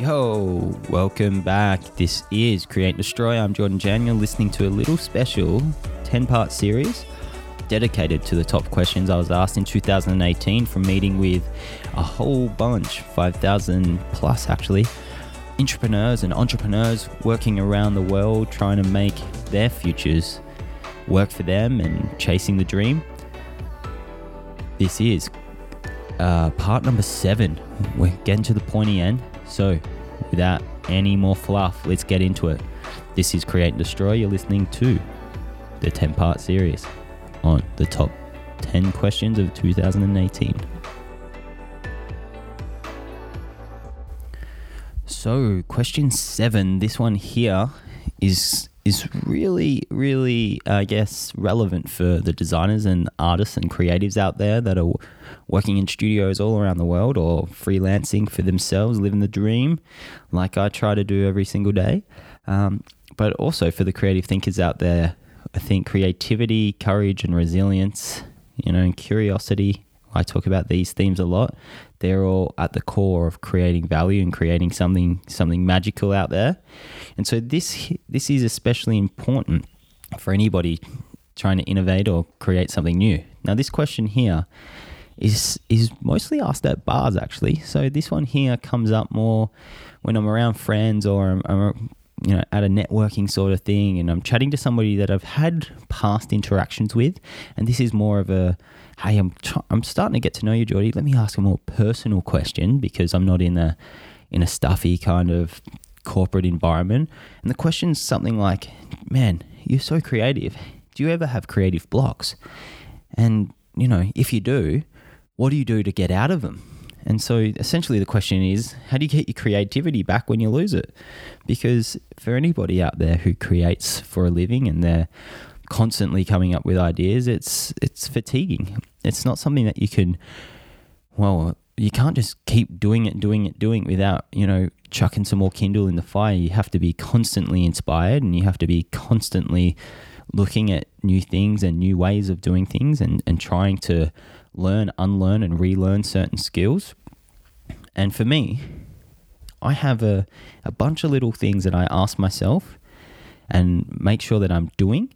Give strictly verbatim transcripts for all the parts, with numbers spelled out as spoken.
Yo, welcome back. This is Create Destroy. I'm Jordan Jan. You're listening to a little special ten-part series dedicated to the top questions I was asked in two thousand eighteen from meeting with a whole bunch, five thousand plus actually, entrepreneurs and entrepreneurs working around the world trying to make their futures work for them and chasing the dream. This is uh, part number seven. We're getting to the pointy end. So without any more fluff, let's get into it. This is Create and Destroy. You're listening to the ten-part series on the top ten questions of two thousand eighteen. So question seven, this one here is is really, really, I guess, relevant for the designers and artists and creatives out there that are working in studios all around the world or freelancing for themselves, living the dream like I try to do every single day. Um, but also for the creative thinkers out there, I think creativity, courage and resilience, you know, and curiosity. I talk about these themes a lot. They're all at the core of creating value and creating something something magical out there. And so this this is especially important for anybody trying to innovate or create something new. Now this question here is is mostly asked at bars actually. So this one here comes up more when I'm around friends or I'm, I'm you know, at a networking sort of thing, and I'm chatting to somebody that I've had past interactions with, and this is more of a, hey, I'm tr- I'm starting to get to know you, Jordy. Let me ask a more personal question because I'm not in a in a stuffy kind of corporate environment. And the question's something like, man, you're so creative. Do you ever have creative blocks? And you know, if you do, what do you do to get out of them? And so essentially the question is, how do you get your creativity back when you lose it? Because for anybody out there who creates for a living and they're constantly coming up with ideas, it's it's fatiguing. It's not something that you can, well, you can't just keep doing it, doing it, doing it without, you know, chucking some more kindle in the fire. You have to be constantly inspired and you have to be constantly looking at new things and new ways of doing things and, and trying to learn, unlearn and relearn certain skills. And for me, I have a, a bunch of little things that I ask myself and make sure that I'm doing.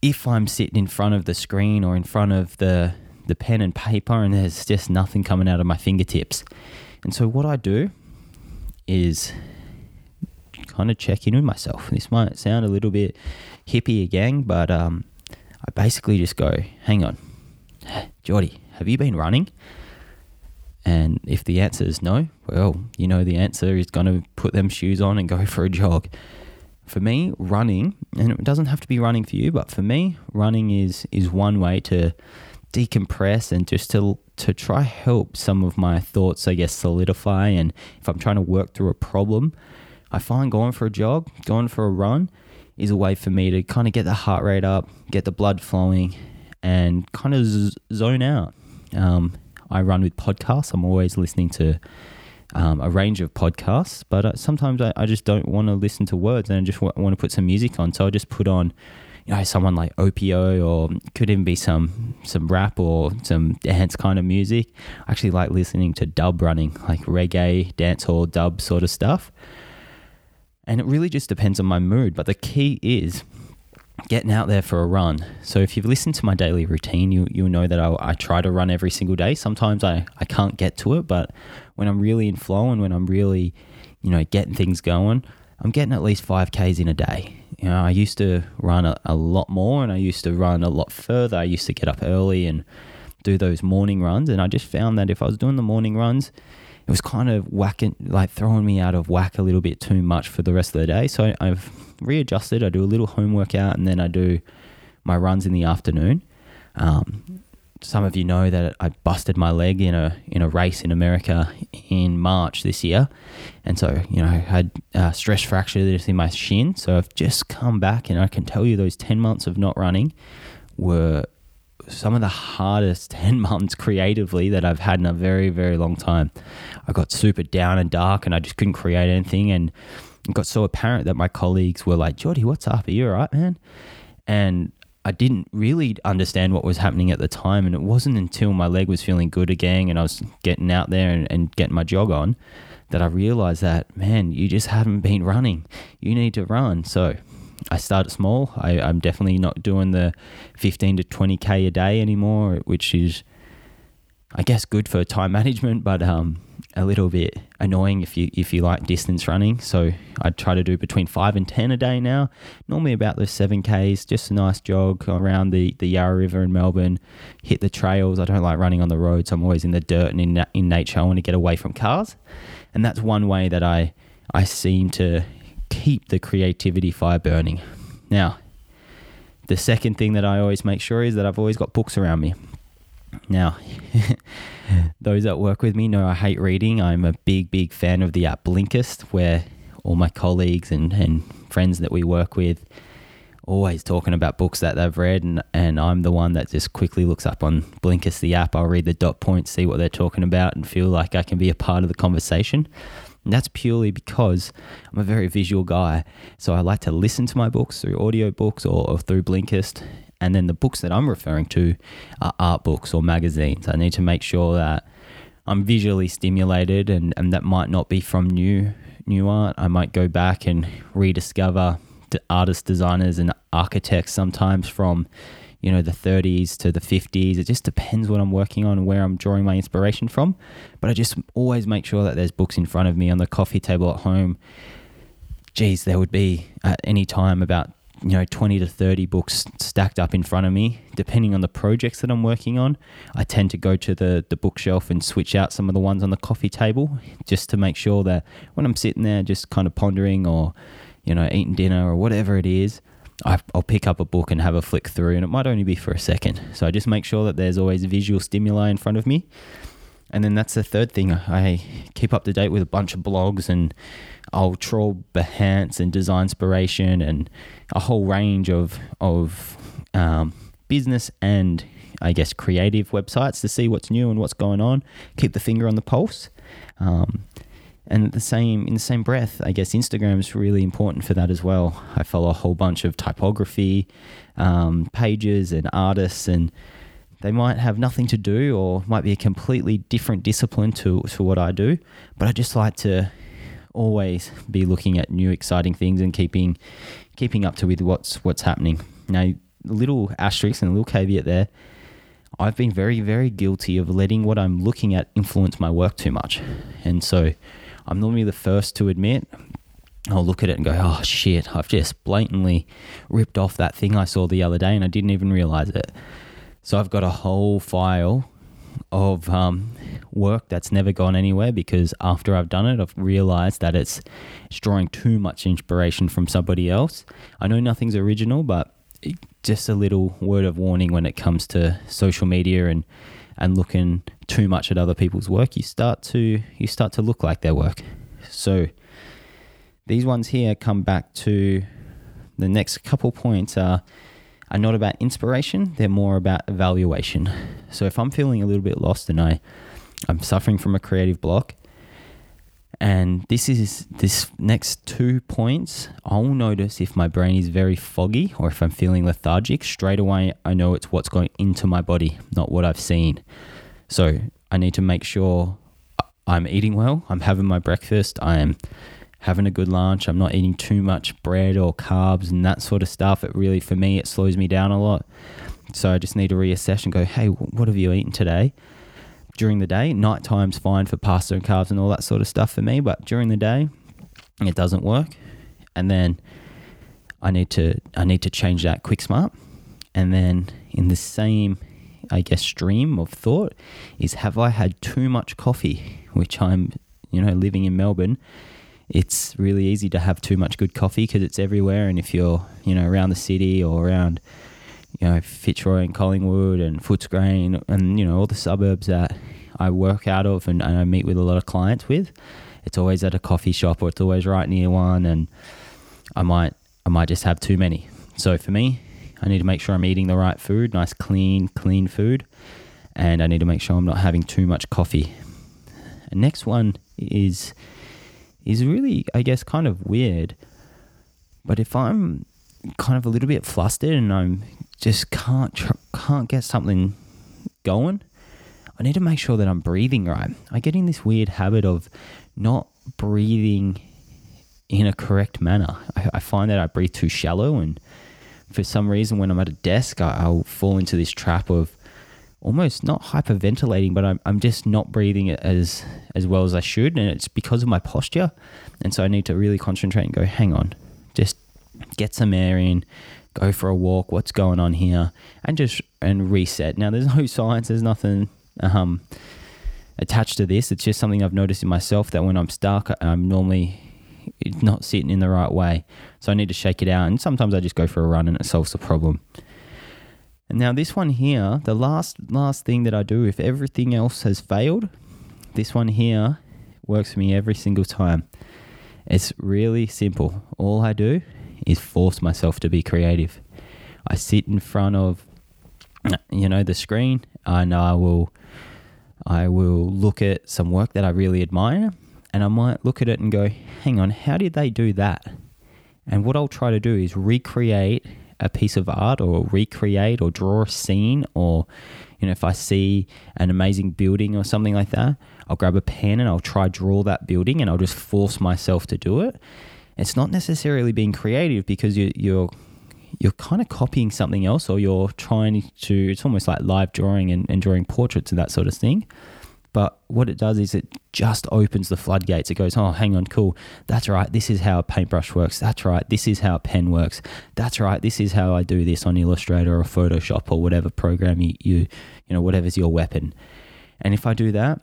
If I'm sitting in front of the screen or in front of the, the pen and paper and there's just nothing coming out of my fingertips. And so what I do is kind of check in with myself. This might sound a little bit hippie again, but um, I basically just go, hang on, Jordy, have you been running? And if the answer is no, well, you know the answer is going to put them shoes on and go for a jog. For me, running, and it doesn't have to be running for you, but for me, running is is one way to decompress and just to to try help some of my thoughts, I guess, solidify. And if I'm trying to work through a problem, I find going for a jog, going for a run is a way for me to kind of get the heart rate up, get the blood flowing, and kind of z- zone out. Um, I run with podcasts. I'm always listening to um, a range of podcasts, but uh, sometimes I, I just don't want to listen to words and I just w- want to put some music on. So I just put on, you know, someone like O P O, or could even be some some rap or some dance kind of music. I actually like listening to dub running, like reggae, dancehall, dub sort of stuff. And it really just depends on my mood. But the key is getting out there for a run. So if you've listened to my daily routine, you, you'll know that I, I try to run every single day. Sometimes I, I can't get to it, but when I'm really in flow and when I'm really, you know, getting things going, I'm getting at least five Ks in a day. You know, I used to run a, a lot more and I used to run a lot further. I used to get up early and do those morning runs. And I just found that if I was doing the morning runs, it was kind of whacking, like throwing me out of whack a little bit too much for the rest of the day. So I've readjusted. I do a little home workout and then I do my runs in the afternoon. Um, some of you know that I busted my leg in a in a race in America in March this year. And so, you know, I had a stress fracture just in my shin. So I've just come back and I can tell you those ten months of not running were some of the hardest ten months creatively that I've had in a very, very long time. I got super down and dark and I just couldn't create anything. And it got so apparent that my colleagues were like, Jordy, what's up? Are you all right, man? And I didn't really understand what was happening at the time, and it wasn't until my leg was feeling good again and I was getting out there and, and getting my jog on that I realized that, man, you just haven't been running. You need to run. So I started small. I, I'm definitely not doing the fifteen to twenty K a day anymore, which is, I guess, good for time management, but um, a little bit annoying if you if you like distance running. So I try to do between five and ten a day now, normally about those seven Ks, just a nice jog around the, the Yarra River in Melbourne, hit the trails. I don't like running on the road, so I'm always in the dirt and in, in nature. I want to get away from cars. And that's one way that I, I seem to keep the creativity fire burning. Now, the second thing that I always make sure is that I've always got books around me. Now, those that work with me know I hate reading. I'm a big, big fan of the app Blinkist, where all my colleagues and, and friends that we work with always talking about books that they've read, and, and I'm the one that just quickly looks up on Blinkist, the app. I'll read the dot points, see what they're talking about, and feel like I can be a part of the conversation. And that's purely because I'm a very visual guy. So I like to listen to my books through audiobooks or, or through Blinkist. And then the books that I'm referring to are art books or magazines. I need to make sure that I'm visually stimulated, and, and that might not be from new new art. I might go back and rediscover the artists, designers and architects sometimes from, you know, the thirties to the fifties. It just depends what I'm working on and where I'm drawing my inspiration from. But I just always make sure that there's books in front of me on the coffee table at home. Geez, there would be at any time about, you know, twenty to thirty books stacked up in front of me. Depending on the projects that I'm working on, I tend to go to the, the bookshelf and switch out some of the ones on the coffee table, just to make sure that when I'm sitting there just kind of pondering or, you know, eating dinner or whatever it is, I'll pick up a book and have a flick through, and it might only be for a second. So I just make sure that there's always visual stimuli in front of me. And then that's the third thing. I keep up to date with a bunch of blogs, and I'll trawl Behance and Designspiration and a whole range of of um, business and, I guess, creative websites to see what's new and what's going on. Keep the finger on the pulse. Um, and the same in the same breath, I guess Instagram is really important for that as well. I follow a whole bunch of typography um, pages and artists, and they might have nothing to do or might be a completely different discipline to, to what I do, but I just like to always be looking at new exciting things and keeping keeping up to with what's what's happening. Now, a little asterisk and a little caveat there. I've been very, very guilty of letting what I'm looking at influence my work too much. And so I'm normally the first to admit, I'll look at it and go, oh shit, I've just blatantly ripped off that thing I saw the other day and I didn't even realize it. So I've got a whole file of um, work that's never gone anywhere, because after I've done it, I've realized that it's, it's drawing too much inspiration from somebody else. I know nothing's original, but just a little word of warning when it comes to social media and, and looking too much at other people's work, you start to you start to look like their work. So these ones here come back to the next couple points are, are not about inspiration, they're more about evaluation. So if I'm feeling a little bit lost and I, I'm suffering from a creative block, and this is this next two points, I'll notice if my brain is very foggy or if I'm feeling lethargic, straight away I know it's what's going into my body, not what I've seen. So I need to make sure I'm eating well, I'm having my breakfast, I am having a good lunch, I'm not eating too much bread or carbs and that sort of stuff. It really, for me, it slows me down a lot. So I just need to reassess and go, hey, what have you eaten today? During the day, nighttime's fine for pasta and carbs and all that sort of stuff for me, but during the day, it doesn't work. And then I need to I need to change that quick smart. And then in the same, I guess, stream of thought is, have I had too much coffee? Which I'm, you know, living in Melbourne, it's really easy to have too much good coffee because it's everywhere. And if you're, you know, around the city or around, you know, Fitzroy and Collingwood and Footscray and, and, you know, all the suburbs that I work out of and, and I meet with a lot of clients with, it's always at a coffee shop or it's always right near one, and I might I might just have too many. So for me, I need to make sure I'm eating the right food, nice, clean, clean food, and I need to make sure I'm not having too much coffee. The next one is... is really, I guess, kind of weird. But if I'm kind of a little bit flustered and I'm just can't tr- can't get something going, I need to make sure that I'm breathing right. I get in this weird habit of not breathing in a correct manner. I, I find that I breathe too shallow, and for some reason when I'm at a desk, I, I'll fall into this trap of almost not hyperventilating, but I'm, I'm just not breathing as as well as I should, and it's because of my posture. And so I need to really concentrate and go, hang on, just get some air in, go for a walk, what's going on here, and just and reset. Now, there's no science, there's nothing um, attached to this. It's just something I've noticed in myself that when I'm stuck, I'm normally not sitting in the right way. So I need to shake it out, and sometimes I just go for a run and it solves the problem. Now this one here, the last last thing that I do, if everything else has failed, this one here works for me every single time. It's really simple. All I do is force myself to be creative. I sit in front of, you know, the screen, and I will, I will look at some work that I really admire, and I might look at it and go, hang on, how did they do that? And what I'll try to do is recreate a piece of art, or recreate or draw a scene, or, you know, if I see an amazing building or something like that, I'll grab a pen and I'll try draw that building, and I'll just force myself to do it. It's not necessarily being creative, because you, you're you're kind of copying something else, or you're trying to, it's almost like live drawing and, and drawing portraits and that sort of thing. But what it does is it just opens the floodgates. It goes, oh, hang on, cool. That's right. This is how a paintbrush works. That's right. This is how a pen works. That's right. This is how I do this on Illustrator or Photoshop or whatever program you, you, you know, whatever's your weapon. And if I do that,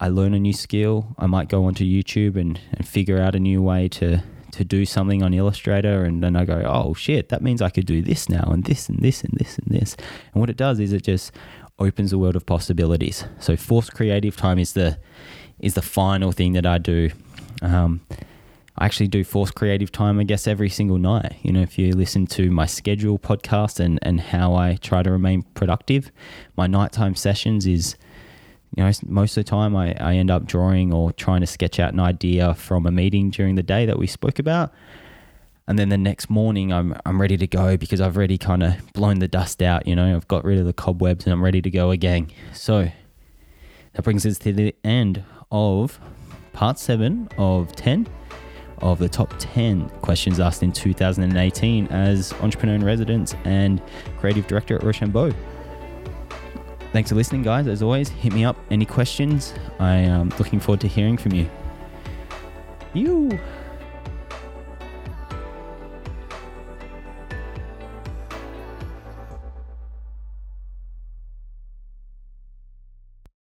I learn a new skill. I might go onto YouTube and, and figure out a new way to, to do something on Illustrator. And then I go, oh, shit, that means I could do this now, and this and this and this and this. And what it does is it just opens a world of possibilities. So forced creative time is the is the final thing that I do. Um, I actually do forced creative time, I guess, every single night. You know, if you listen to my schedule podcast and, and how I try to remain productive, my nighttime sessions is, you know, most of the time I, I end up drawing or trying to sketch out an idea from a meeting during the day that we spoke about. And then the next morning I'm I'm ready to go, because I've already kind of blown the dust out, you know, I've got rid of the cobwebs and I'm ready to go again. So that brings us to the end of part seven of ten of the top ten questions asked in two thousand eighteen as entrepreneur in residence and creative director at Rochambeau. Thanks for listening, guys. As always, hit me up. Any questions? I am looking forward to hearing from you. You.